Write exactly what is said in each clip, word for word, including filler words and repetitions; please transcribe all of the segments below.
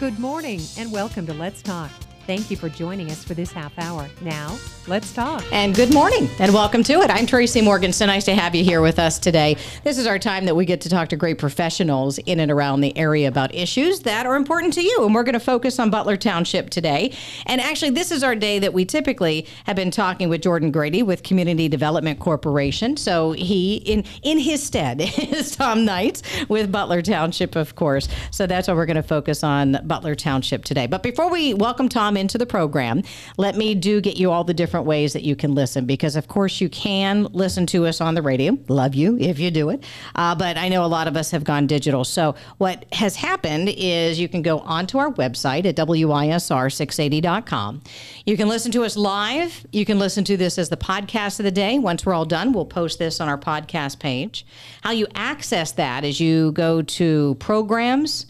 Good morning and welcome to Let's Talk. Thank you for joining us for this half hour. Now, let's talk. And good morning and welcome to it. I'm Tracy Morgan. So nice to have you here with us today. This is our time that we get to talk to great professionals in and around the area about issues that are important to you. And we're going to focus on Butler Township today. And actually, this is our day that we typically have been talking with Jordan Grady with Community Development Corporation. So he, in, in his stead, is Tom Knights with Butler Township, of course. So that's what we're going to focus on, Butler Township today. But before we welcome Tom into the program, let me do get you all the different different ways that you can listen, because of course you can listen to us on the radio. Love you if you do it. Uh, but I know a lot of us have gone digital. So what has happened is you can go onto our website at W I S R six eighty dot com. You can listen to us live. You can listen to this as the podcast of the day. Once we're all done, we'll post this on our podcast page. How you access that is you go to programs,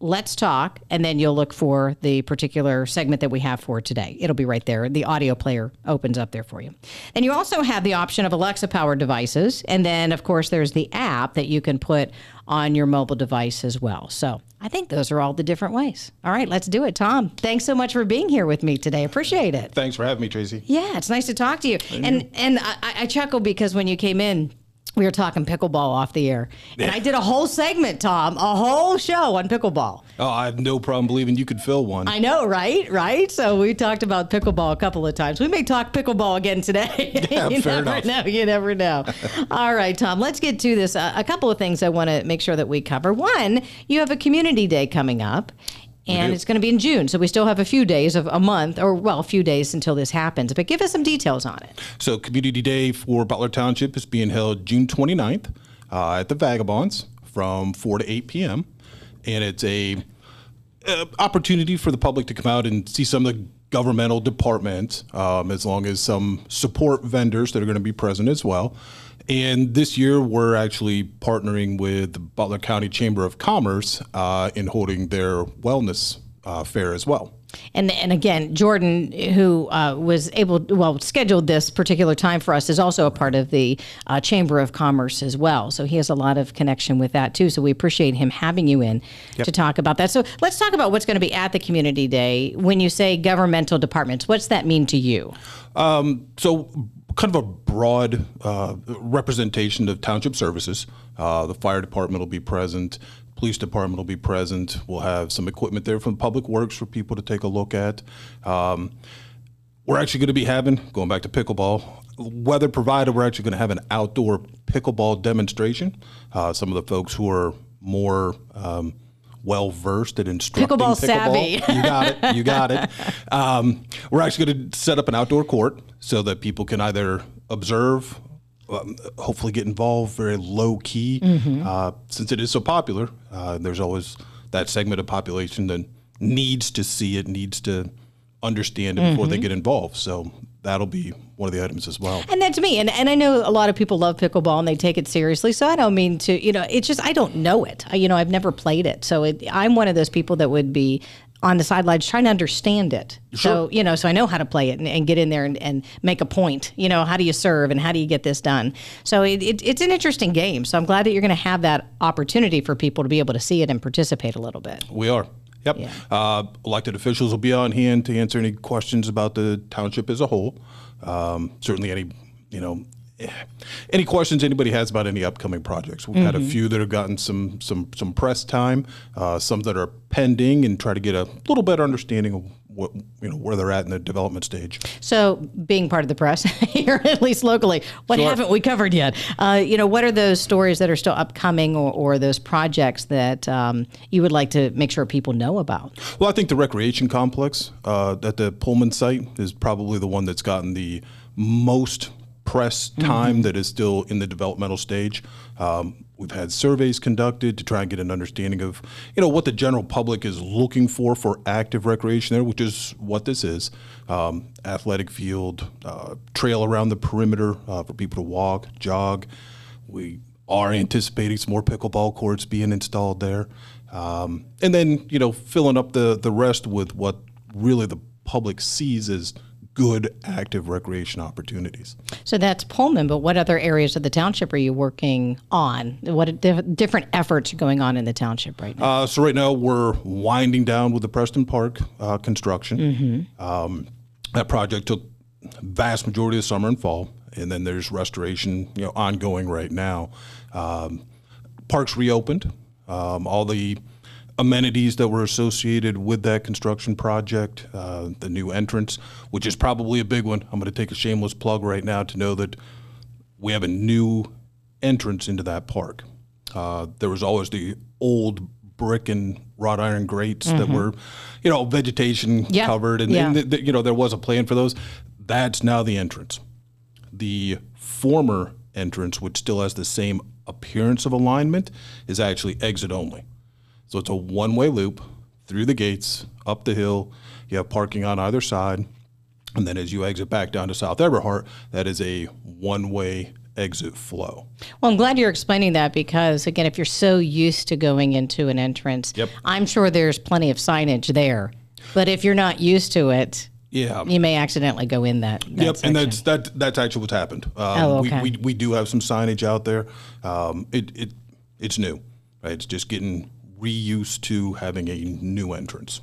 Let's Talk, and then you'll look for the particular segment that we have for today. It'll be right there. The audio player opens up there for you. And you also have the option of Alexa-powered devices. And then, of course, there's the app that you can put on your mobile device as well. So I think those are all the different ways. All right, let's do it. Tom, thanks so much for being here with me today. Appreciate it. Thanks for having me, Tracy. Yeah, it's nice to talk to you. Thank and you. And I, I chuckle because when you came in, we were talking pickleball off the air, and I did a whole segment, Tom, a whole show on pickleball. Oh, I have no problem believing you could fill one. I know, right? Right? So we talked about pickleball a couple of times. We may talk pickleball again today. Yeah, you fair never enough. know. You never know. All right, Tom, let's get to this. Uh, a couple of things I want to make sure that we cover. One, you have a community day coming up. And it's going to be in June, so we still have a few days of a month, or, well, a few days until this happens. But give us some details on it. So Community Day for Butler Township is being held June twenty-ninth uh, at the Vagabonds from four to eight p.m. And it's a, a opportunity for the public to come out and see some of the governmental departments, um, as long as some support vendors that are going to be present as well. And this year, we're actually partnering with the Butler County Chamber of Commerce uh, in holding their wellness uh, fair as well. And and again, Jordan, who uh, was able, well, scheduled this particular time for us, is also a part of the uh, Chamber of Commerce as well. So he has a lot of connection with that, too. So we appreciate him having you in yep. to talk about that. So let's talk about what's going to be at the Community Day. When you say governmental departments, what's that mean to you? Um, so kind of a broad uh, representation of township services. Uh, the fire department will be present. Police department will be present. We'll have some equipment there from Public Works for people to take a look at. Um, we're actually going to be having, going back to pickleball, weather provided, we're actually going to have an outdoor pickleball demonstration. Uh, some of the folks who are more um, well-versed at instructing pickleball. Pickleball savvy. You got it. You got it. Um, we're actually going to set up an outdoor court so that people can either observe, Um, hopefully get involved, very low key. Mm-hmm. Uh, since it is so popular, uh, there's always that segment of population that needs to see it, needs to understand it mm-hmm. before they get involved. So that'll be one of the items as well. And that's me. And and I know a lot of people love pickleball and they take it seriously. So I don't mean to, you know, it's just, I don't know it. I, you know, I've never played it. So it, I'm one of those people that would be on the sidelines trying to understand it. Sure. So, you know, so I know how to play it and, and get in there and, and make a point. You know, how do you serve and how do you get this done? So it, it, it's an interesting game. So I'm glad that you're going to have that opportunity for people to be able to see it and participate a little bit. We are. Yep. Yeah. Uh, elected officials will be on hand to answer any questions about the township as a whole. Um, certainly any, you know, any questions anybody has about any upcoming projects. We've mm-hmm. had a few that have gotten some some some press time, uh, some that are pending, and try to get a little better understanding of what, you know, where they're at in the development stage. So being part of the press here, at least locally, what sure. haven't we covered yet? Uh, you know, what are those stories that are still upcoming, or, or those projects that um, you would like to make sure people know about? Well, I think the recreation complex uh, at the Pullman site is probably the one that's gotten the most press time mm-hmm. that is still in the developmental stage. Um, we've had surveys conducted to try and get an understanding of, you know, what the general public is looking for for active recreation there, which is what this is. Um, athletic field, uh, trail around the perimeter uh, for people to walk, jog. We are anticipating some more pickleball courts being installed there. Um, and then, you know, filling up the, the rest with what really the public sees as good active recreation opportunities. So that's Pullman, but what other areas of the township are you working on? What diff- different efforts are going on in the township right now? Uh, so right now we're winding down with the Preston Park uh, construction. Mm-hmm. Um, that project took vast majority of summer and fall, and then there's restoration, you know, ongoing right now. Um, parks reopened. Um, all the amenities that were associated with that construction project, uh, the new entrance, which is probably a big one. I'm going to take a shameless plug right now to know that we have a new entrance into that park. Uh, there was always the old brick and wrought iron grates mm-hmm. that were, you know, vegetation yeah. covered. And, yeah. and th- th- you know, there was a plan for those. That's now the entrance. The former entrance, which still has the same appearance of alignment, is actually exit only. So it's a one-way loop through the gates, up the hill. You have parking on either side. And then as you exit back down to South Eberhart, that is a one-way exit flow. Well, I'm glad you're explaining that because, again, if you're so used to going into an entrance, yep. I'm sure there's plenty of signage there. But if you're not used to it, yeah, you may accidentally go in that, that Yep, section. And that's that, that's actually what's happened. Um, oh, okay. We, we, we do have some signage out there. Um, it, it It's new. Right? It's just getting reused to having a new entrance.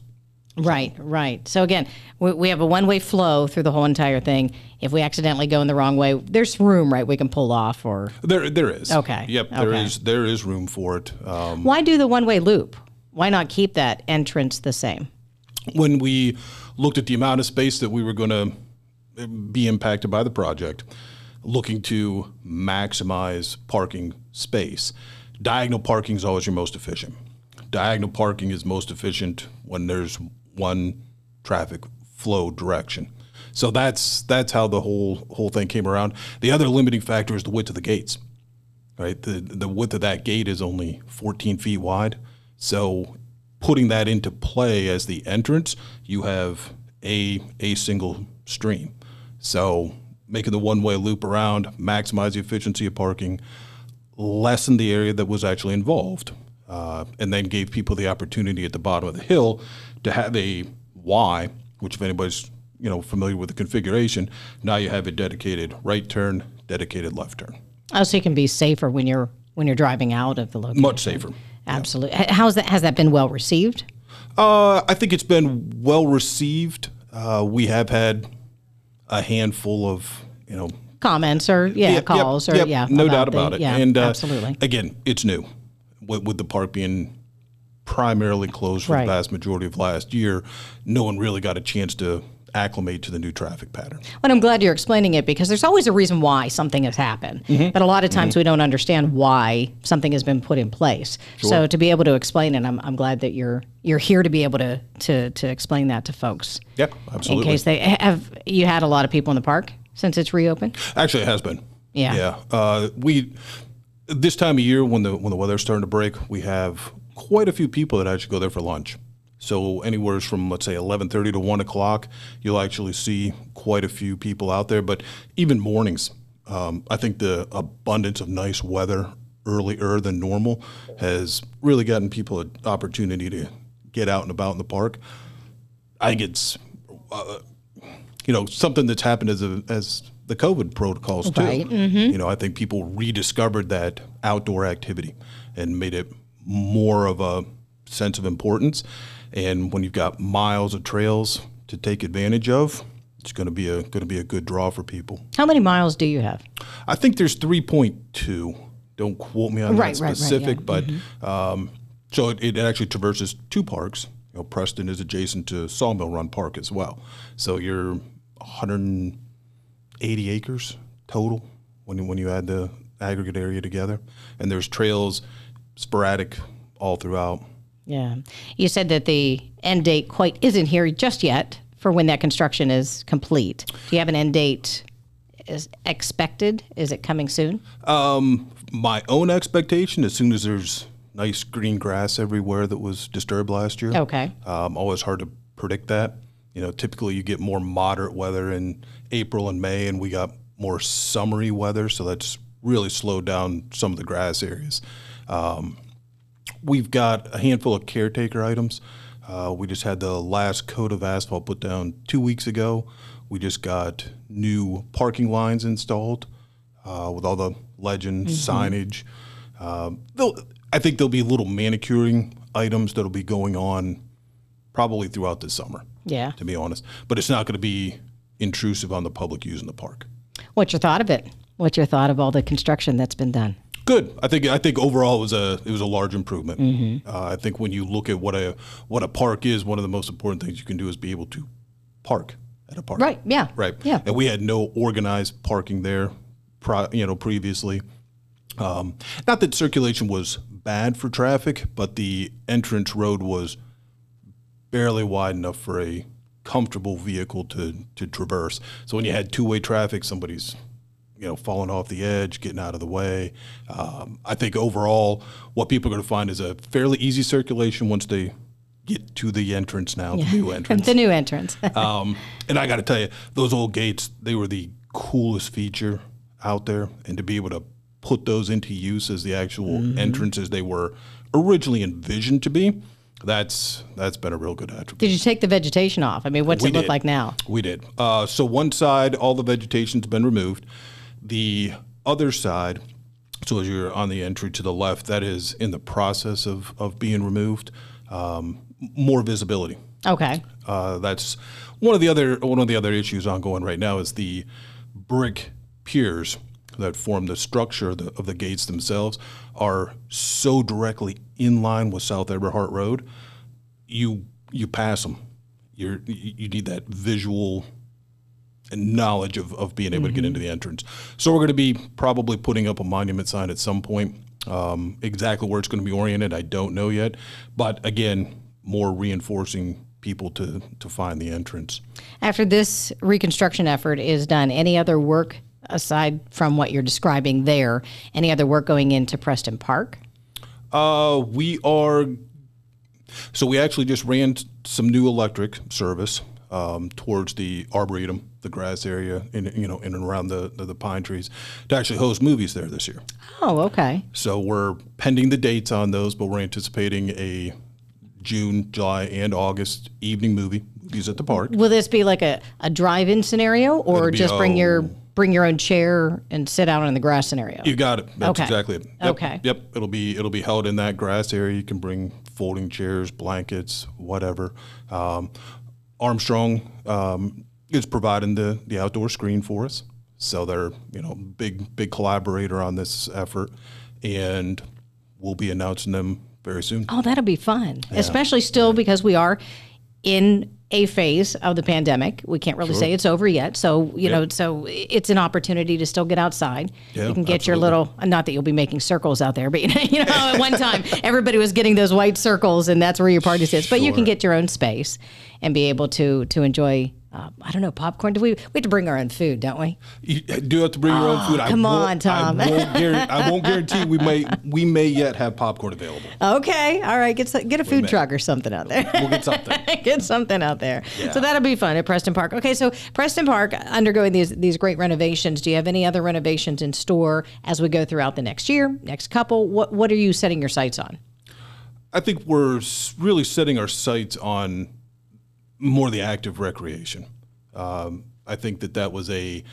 Right, right. So again, we, we have a one-way flow through the whole entire thing. If we accidentally go in the wrong way, there's room, right? We can pull off, or there, there is. Okay. Yep. Okay. There is, there is room for it. Um, Why do the one-way loop? Why not keep that entrance the same? When we looked at the amount of space that we were going to be impacted by the project, looking to maximize parking space, diagonal parking is always your most efficient. Diagonal parking is most efficient when there's one traffic flow direction. So that's that's how the whole whole thing came around. The other limiting factor is the width of the gates, right? The the width of that gate is only fourteen feet wide. So putting that into play as the entrance, you have a a single stream. So making the one-way loop around, maximize the efficiency of parking, lessen the area that was actually involved. Uh, and then gave people the opportunity at the bottom of the hill to have a Y, which if anybody's, you know, familiar with the configuration, now you have a dedicated right turn, dedicated left turn. Oh, so you can be safer when you're when you're driving out of the location. Much safer. Absolutely. Yeah. How's that? Has that been well received? Uh, I think it's been well received. Uh, we have had a handful of, you know, comments or yeah, yeah calls yep, or yep, yeah, no about doubt about the, it. Yeah, and uh, absolutely. Again, it's new. With, with the park being primarily closed for right. the vast majority of last year, no one really got a chance to acclimate to the new traffic pattern. Well, I'm glad you're explaining it because there's always a reason why something has happened. Mm-hmm. But a lot of times mm-hmm. we don't understand why something has been put in place. Sure. So to be able to explain it, I'm, I'm glad that you're you're here to be able to, to, to explain that to folks. Yep, absolutely. In case they have, you had a lot of people in the park since it's reopened? Actually, it has been. Yeah. Yeah. Uh, we... This time of year, when the when the weather's starting to break, we have quite a few people that actually go there for lunch. So anywhere from, let's say, eleven thirty to one o'clock, you'll actually see quite a few people out there. But even mornings, um, I think the abundance of nice weather earlier than normal has really gotten people an opportunity to get out and about in the park. I think it's, uh, you know, something that's happened as a, as the COVID protocols too. Right. Mm-hmm. You know, I think people rediscovered that outdoor activity and made it more of a sense of importance. And when you've got miles of trails to take advantage of, it's going to be a going to be a good draw for people. How many miles do you have? I think there's three point two. Don't quote me on right, that specific, right, right, yeah. but mm-hmm. um, so it, it actually traverses two parks. You know, Preston is adjacent to Sawmill Run Park as well. So you're one hundred eighty acres total when you, when you add the aggregate area together. And there's trails sporadic all throughout. Yeah. You said that the end date quite isn't here just yet for when that construction is complete. Do you have an end date is expected? Is it coming soon? Um, my own expectation, as soon as there's nice green grass everywhere that was disturbed last year. Okay. Um, always hard to predict that. You know, typically you get more moderate weather in April and May, and we got more summery weather, so that's really slowed down some of the grass areas. Um, we've got a handful of caretaker items. Uh, we just had the last coat of asphalt put down two weeks ago. We just got new parking lines installed uh, with all the legend mm-hmm. signage. Uh, I think there'll be little manicuring items that'll be going on probably throughout the summer. Yeah, to be honest, but it's not going to be intrusive on the public using the park. What's your thought of it? What's your thought of all the construction that's been done? Good. I think I think overall it was a it was a large improvement. Mm-hmm. uh, I think when you look at what a what a park is, one of the most important things you can do is be able to park at a park. Right. Yeah. Right. Yeah. And we had no organized parking there, pro, you know, previously. Um, not that circulation was bad for traffic, but the entrance road was barely wide enough for a comfortable vehicle to to traverse. So when you had two-way traffic, somebody's, you know, falling off the edge, getting out of the way. Um, I think overall what people are going to find is a fairly easy circulation once they get to the entrance now, yeah. the new entrance. the new entrance. um, and I got to tell you, those old gates, they were the coolest feature out there. And to be able to put those into use as the actual mm-hmm. entrances they were originally envisioned to be, That's that's been a real good attribute. Did you take the vegetation off? I mean, what's we it look did. like now? We did. Uh, so one side, all the vegetation's been removed. The other side, so as you're on the entry to the left, that is in the process of, of being removed. Um, more visibility. Okay. Uh, that's one of the other one of the other issues ongoing right now is the brick piers that form the structure of the, of the gates themselves are so directly in line with South Eberhart Road. You you pass them. You're, you need that visual knowledge of, of being able mm-hmm. to get into the entrance. So we're going to be probably putting up a monument sign at some point. Um, exactly where it's going to be oriented, I don't know yet. But again, more reinforcing people to, to find the entrance. After this reconstruction effort is done, any other work aside from what you're describing there, any other work going into Preston Park? Uh, we are, so we actually just ran some new electric service um, towards the Arboretum, the grass area, in, you know, in and around the, the, the pine trees to actually host movies there this year. Oh, okay. So we're pending the dates on those, but we're anticipating a June, July, and August evening movie, movies at the park. Will this be like a, a drive-in scenario or It'll just be, bring oh, your... Bring your own chair and sit out in the grass scenario. You got it. That's okay. Exactly it. Yep. Okay. Yep. It'll be it'll be held in that grass area. You can bring folding chairs, blankets, whatever. Um, Armstrong um, is providing the the outdoor screen for us, so they're you know big big collaborator on this effort, and we'll be announcing them very soon. Oh, that'll be fun, yeah. especially still yeah. because we are in a phase of the pandemic. We can't really sure. say it's over yet. So, you yep. know, so it's an opportunity to still get outside. Yeah, you can get absolutely. your little, not that you'll be making circles out there, but you know, you know at one time everybody was getting those white circles and that's where your party sits, sure. but you can get your own space and be able to, to enjoy, uh, I don't know, popcorn. Do we, we have to bring our own food, don't we? You do have to bring oh, your own food. Come I on, Tom. I won't, guarantee, I won't guarantee we may, we may yet have popcorn available. Okay. All right. Get, get a food truck or something out there. We'll get something. Get something out there. Yeah. So that'll be fun at Preston Park. Okay. So Preston Park undergoing these, these great renovations. Do you have any other renovations in store as we go throughout the next year, next couple? What, what are you setting your sights on? I think we're really setting our sights on more the active recreation. Um, I think that that was a,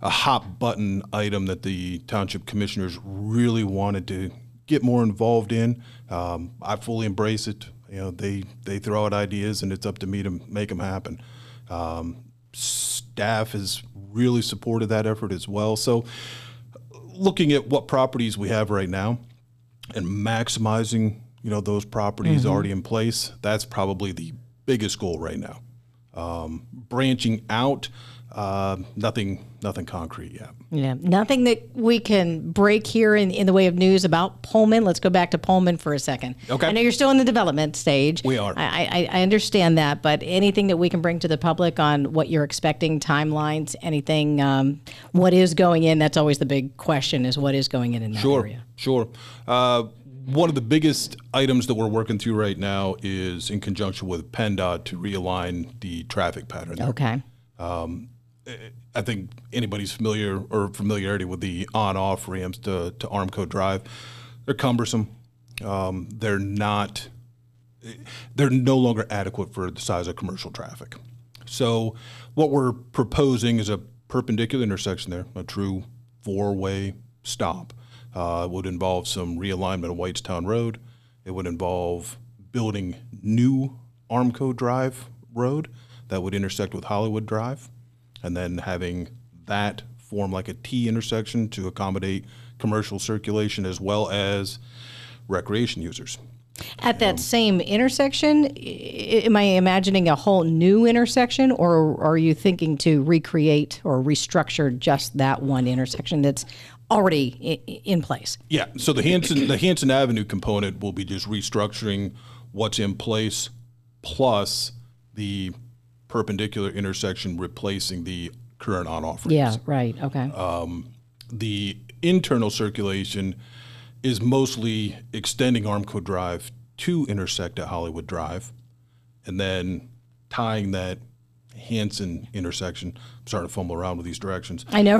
a hot button item that the township commissioners really wanted to get more involved in. Um, I fully embrace it. You know, they, they throw out ideas and it's up to me to make them happen. Um, staff has really supported that effort as well. So looking at what properties we have right now and maximizing, you know, those properties mm-hmm. already in place, that's probably the biggest goal right now. Um, branching out, uh, nothing nothing concrete yet. Yeah, nothing that we can break here in, in the way of news about Pullman. Let's go back to Pullman for a second. Okay. I know you're still in the development stage. We are. I, I, I understand that, but anything that we can bring to the public on what you're expecting, timelines, anything, um, what is going in, that's always the big question is what is going in in that sure, area. Sure, sure. Uh, One of the biggest items that we're working through right now is in conjunction with PennDOT to realign the traffic pattern there. Okay. Um, I think anybody's familiar or familiarity with the on-off ramps to, to Armco Drive. They're cumbersome. Um, they're not, they're no longer adequate for the size of commercial traffic. So what we're proposing is a perpendicular intersection there, a true four-way stop. Uh, it would involve some realignment of Whitestown Road. It would involve building new Armco Drive road that would intersect with Hollywood Drive, and then having that form like a T intersection to accommodate commercial circulation as well as recreation users. At that um, same intersection, am I imagining a whole new intersection, or are you thinking to recreate or restructure just that one intersection that's already in place? Yeah, so the Hanson, the Hanson Avenue component will be just restructuring what's in place, plus the perpendicular intersection replacing the current on-off ramps. Yeah, right, okay. Um, the internal circulation is mostly extending Armco Drive to intersect at Hollywood Drive, and then tying that Hanson intersection. I'm starting to fumble around with these directions. I know.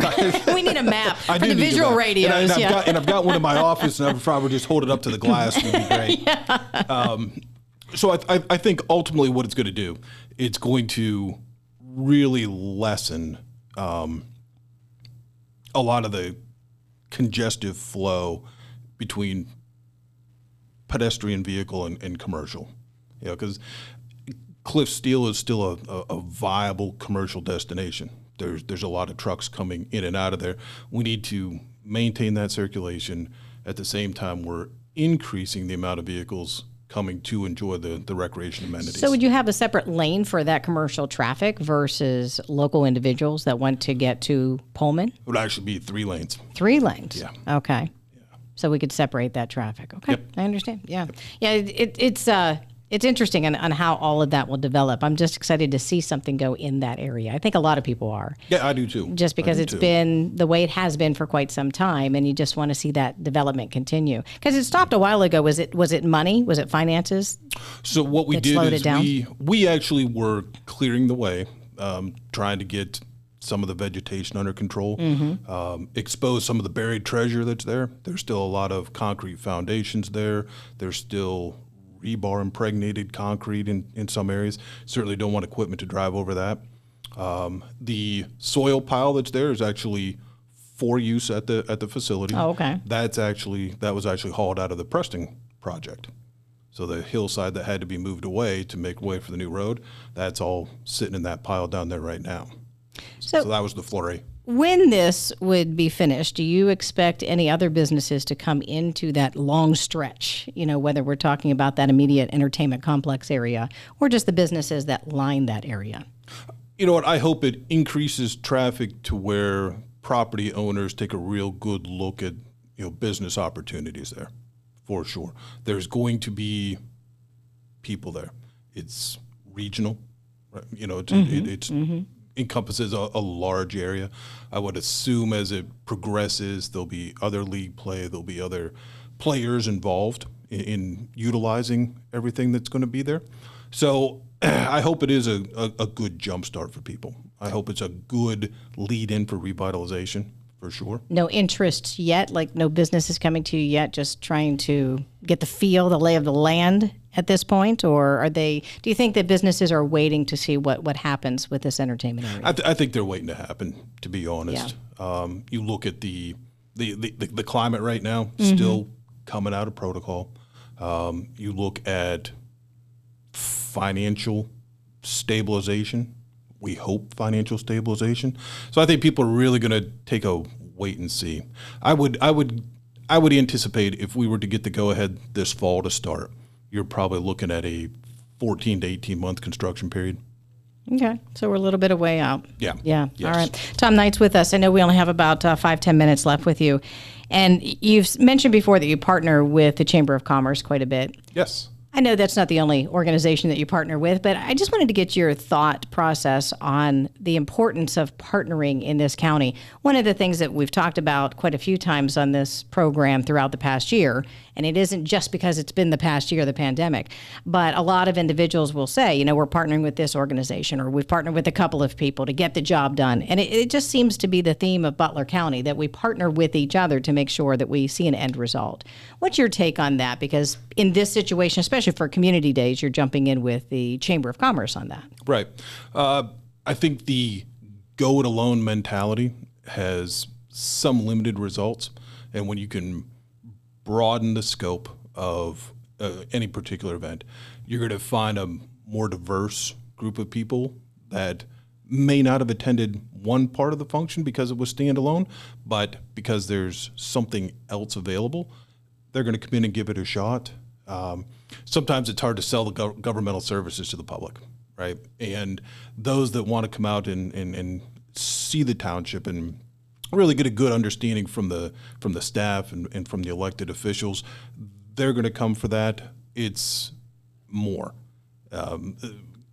We need a map for the visual radios. And, I, and, yeah. I've got, and I've got one in my office, and I would probably just hold it up to the glass. It would be great. Yeah. Um, so I, th I think ultimately what it's going to do, it's going to really lessen um, a lot of the congestive flow between pedestrian vehicle and, and commercial. You know, because Cliff Steel is still a, a, a viable commercial destination. There's, there's a lot of trucks coming in and out of there. We need to maintain that circulation. At the same time, we're increasing the amount of vehicles coming to enjoy the, the recreation amenities. So would you have a separate lane for that commercial traffic versus local individuals that want to get to Pullman? It would actually be three lanes. Three lanes? Yeah. Okay. So we could separate that traffic. Okay, yep. I understand. Yeah, yep. yeah. It, it's uh, it's interesting on, on how all of that will develop. I'm just excited to see something go in that area. I think a lot of people are. Yeah, I do too. Just because it's too. been the way it has been for quite some time, and you just want to see that development continue. Because it stopped a while ago. Was it was it money? Was it finances? So what we did is we we actually were clearing the way, um, trying to get some of the vegetation under control, mm-hmm. um, expose some of the buried treasure that's there. There's still a lot of concrete foundations there. There's still rebar impregnated concrete in, in some areas. Certainly don't want equipment to drive over that. Um, the soil pile that's there is actually for use at the at the facility. Oh, okay. That's actually, that was actually hauled out of the Preston project. So the hillside that had to be moved away to make way for the new road, that's all sitting in that pile down there right now. So, so that was the flurry. When this would be finished, do you expect any other businesses to come into that long stretch? You know, whether we're talking about that immediate entertainment complex area or just the businesses that line that area? You know what? I hope it increases traffic to where property owners take a real good look at, you know, business opportunities there, for sure. There's going to be people there. It's regional, right? You know, it's... Mm-hmm. it, it's mm-hmm. encompasses a, a large area. I would assume as it progresses, there'll be other league play, there'll be other players involved in, in utilizing everything that's going to be there. So I hope it is a, a, a good jumpstart for people. I hope it's a good lead-in for revitalization, for sure. No interest yet, like no business is coming to you yet, just trying to get the feel, the lay of the land at this point? Or are they, do you think that businesses are waiting to see what, what happens with this entertainment area? I, th I think they're waiting to happen, to be honest. Yeah. Um, you look at the, the, the, the, the climate right now, mm-hmm. still coming out of protocol. Um, you look at financial stabilization. We hope financial stabilization. So I think people are really going to take a wait and see. I would, I would, I would anticipate if we were to get the go-ahead this fall to start, you're probably looking at a fourteen to eighteen month construction period. Okay, so we're a little bit of way out. Yeah. Yeah, yes. All right. Tom Knight's with us. I know we only have about uh, five, ten minutes left with you. And you've mentioned before that you partner with the Chamber of Commerce quite a bit. Yes. I know that's not the only organization that you partner with, but I just wanted to get your thought process on the importance of partnering in this county. One of the things that we've talked about quite a few times on this program throughout the past year And it isn't just because it's been the past year of the pandemic. But a lot of individuals will say, you know, we're partnering with this organization, or we've partnered with a couple of people to get the job done. And it, it just seems to be the theme of Butler County, that we partner with each other to make sure that we see an end result. What's your take on that? Because in this situation, especially for community days, you're jumping in with the Chamber of Commerce on that. Right. Uh, I think the go it alone mentality has some limited results. And when you can broaden the scope of uh, any particular event, you're going to find a more diverse group of people that may not have attended one part of the function because it was standalone, but because there's something else available, they're going to come in and give it a shot. Um, sometimes it's hard to sell the go- governmental services to the public, right? And those that want to come out and, and, and see the township and really get a good understanding from the from the staff and, and from the elected officials, they're going to come for that. It's more um,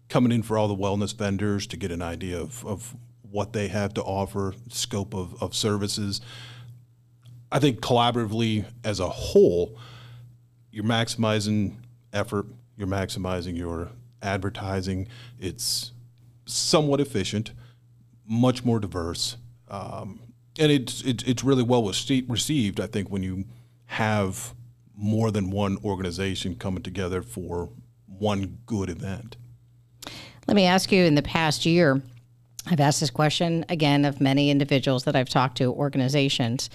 coming in for all the wellness vendors to get an idea of, of what they have to offer, scope of, of services. I think collaboratively as a whole, you're maximizing effort, you're maximizing your advertising. It's somewhat efficient, much more diverse. Um, And it's, it's really well received, I think, when you have more than one organization coming together for one good event. Let me ask you, in the past year, I've asked this question, again, of many individuals that I've talked to, organizations,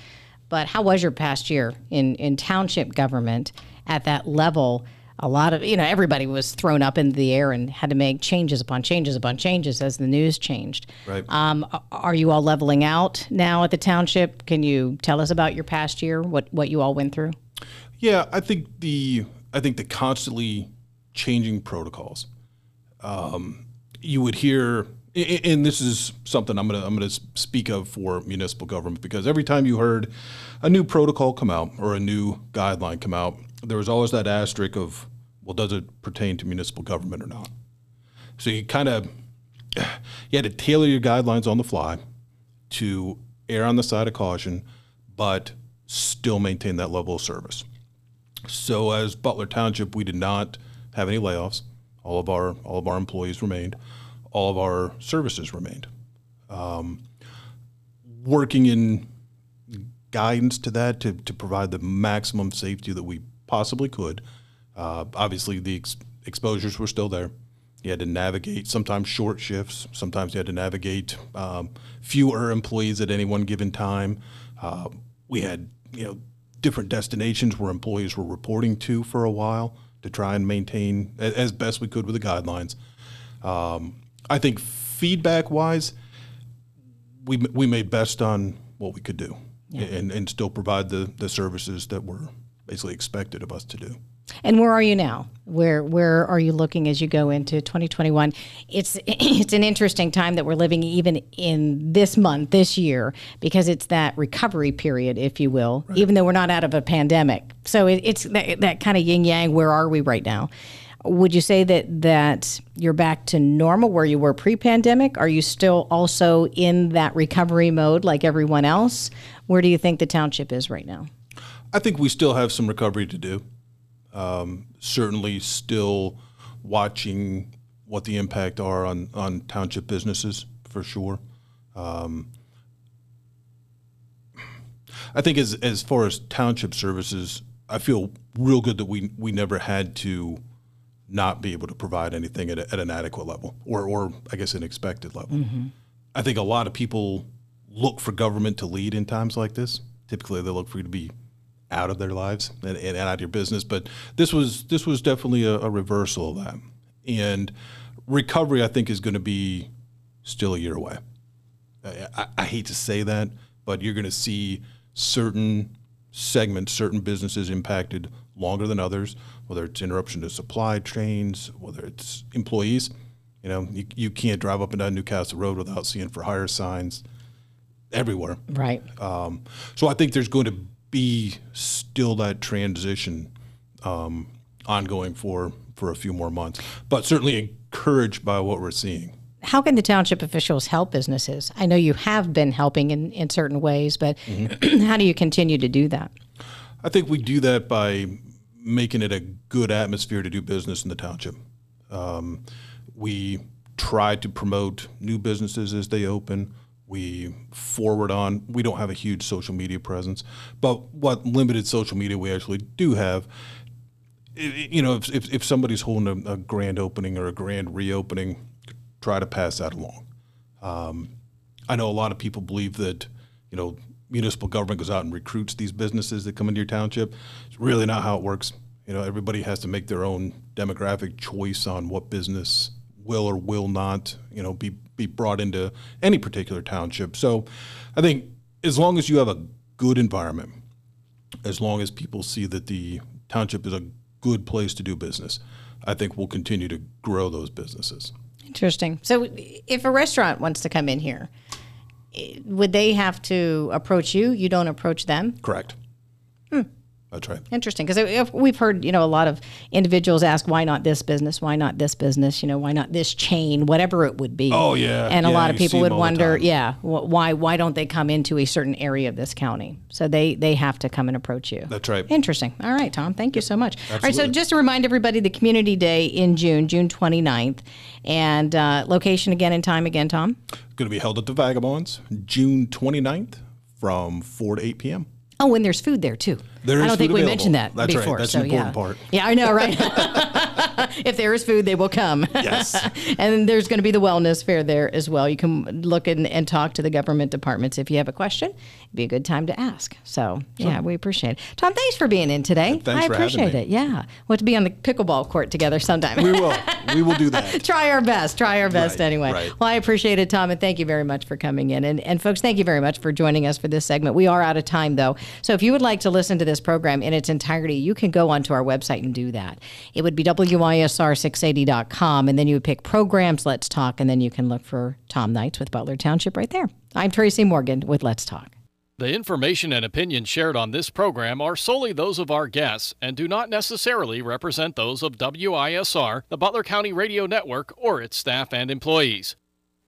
but how was your past year in, in township government at that level? A lot of, you know, everybody was thrown up into the air and had to make changes upon changes upon changes as the news changed. Right. Um, are you all leveling out now at the township? Can you tell us about your past year, what, what you all went through? Yeah, I think the I think the constantly changing protocols. Um, you would hear, and this is something I'm gonna I'm gonna speak of for municipal government, because every time you heard a new protocol come out or a new guideline come out, there was always that asterisk of, well, does it pertain to municipal government or not? So you kind of, you had to tailor your guidelines on the fly to err on the side of caution, but still maintain that level of service. So as Butler Township, we did not have any layoffs. All of our, all of our employees remained. All of our services remained. Um, working in guidance to that to, to provide the maximum safety that we possibly could. Uh, obviously, the ex- exposures were still there. You had to navigate sometimes short shifts. Sometimes you had to navigate um, fewer employees at any one given time. Uh, we had, you know, different destinations where employees were reporting to for a while to try and maintain a- as best we could with the guidelines. Um, I think feedback-wise, we we made best on what we could do, yeah. and and still provide the the services that were basically expected of us to do. And where are you now? Where where are you looking as you go into twenty twenty-one? It's it's an interesting time that we're living, even in this month, this year, because it's that recovery period, if you will, right. Even though we're not out of a pandemic. So it, it's that, that kind of yin yang. Where are we right now? Would you say that that you're back to normal where you were pre-pandemic? Are you still also in that recovery mode like everyone else? Where do you think the township is right now? I think we still have some recovery to do. Um, certainly still watching what the impact are on, on township businesses, for sure. Um, I think as as far as township services, I feel real good that we, we never had to not be able to provide anything at, a, at an adequate level, or, or I guess an expected level. Mm-hmm. I think a lot of people look for government to lead in times like this. Typically they look for you to be out of their lives and, and out of your business. But this was this was definitely a, a reversal of that. And recovery, I think, is going to be still a year away. I, I, I hate to say that, but you're going to see certain segments, certain businesses impacted longer than others, whether it's interruption to supply chains, whether it's employees. You know, you, you can't drive up and down Newcastle Road without seeing for hire signs everywhere. Right. Um, so I think there's going to be still that transition um, ongoing for, for a few more months, but certainly encouraged by what we're seeing. How can the township officials help businesses? I know you have been helping in, in certain ways, but mm-hmm. How do you continue to do that? I think we do that by making it a good atmosphere to do business in the township. Um, we try to promote new businesses as they open. We forward on, we don't have a huge social media presence, but what limited social media we actually do have, you know, if, if, if somebody's holding a, a grand opening or a grand reopening, try to pass that along. Um, I know a lot of people believe that, you know, municipal government goes out and recruits these businesses that come into your township. It's really not how it works. You know, everybody has to make their own demographic choice on what business will or will not, you know, be be brought into any particular township. So I think as long as you have a good environment, as long as people see that the township is a good place to do business, I think we'll continue to grow those businesses. Interesting. So if a restaurant wants to come in here, would they have to approach you? You don't approach them? Correct. Hmm. That's right. Interesting, because we've heard, you know, a lot of individuals ask, why not this business? Why not this business? You know, why not this chain? Whatever it would be. Oh, yeah. And yeah, a lot of people would wonder, yeah, why why don't they come into a certain area of this county? So they, they have to come and approach you. That's right. Interesting. All right, Tom. Thank you so much. Absolutely. All right, so just to remind everybody, the Community Day in June, June twenty-ninth. And uh, location again and time again, Tom? Going to be held at the Vagabonds, June twenty-ninth from four to eight p.m. Oh, and there's food there, too. There I don't think we available. mentioned that That's before. Right. That's so, an important yeah. part. Yeah, I know, right? If there is food, they will come. Yes. And there's going to be the wellness fair there as well. You can look in and talk to the government departments. If you have a question, it'd be a good time to ask. So, yeah, sure. We appreciate it. Tom, thanks for being in today. And thanks I for appreciate having me. it. Yeah. We'll have to be on the pickleball court together sometime. We will. We will do that. Try our best. Try our best right, anyway. Right. Well, I appreciate it, Tom, and thank you very much for coming in. And, and, folks, thank you very much for joining us for this segment. We are out of time, though. So if you would like to listen to this program in its entirety, you can go onto our website and do that. It would be W I S R six eighty dot com, and then you would pick programs, Let's Talk, and then you can look for Tom Knights with Butler Township right there. I'm Tracy Morgan with Let's Talk. The information and opinions shared on this program are solely those of our guests and do not necessarily represent those of W I S R, the Butler County Radio Network, or its staff and employees.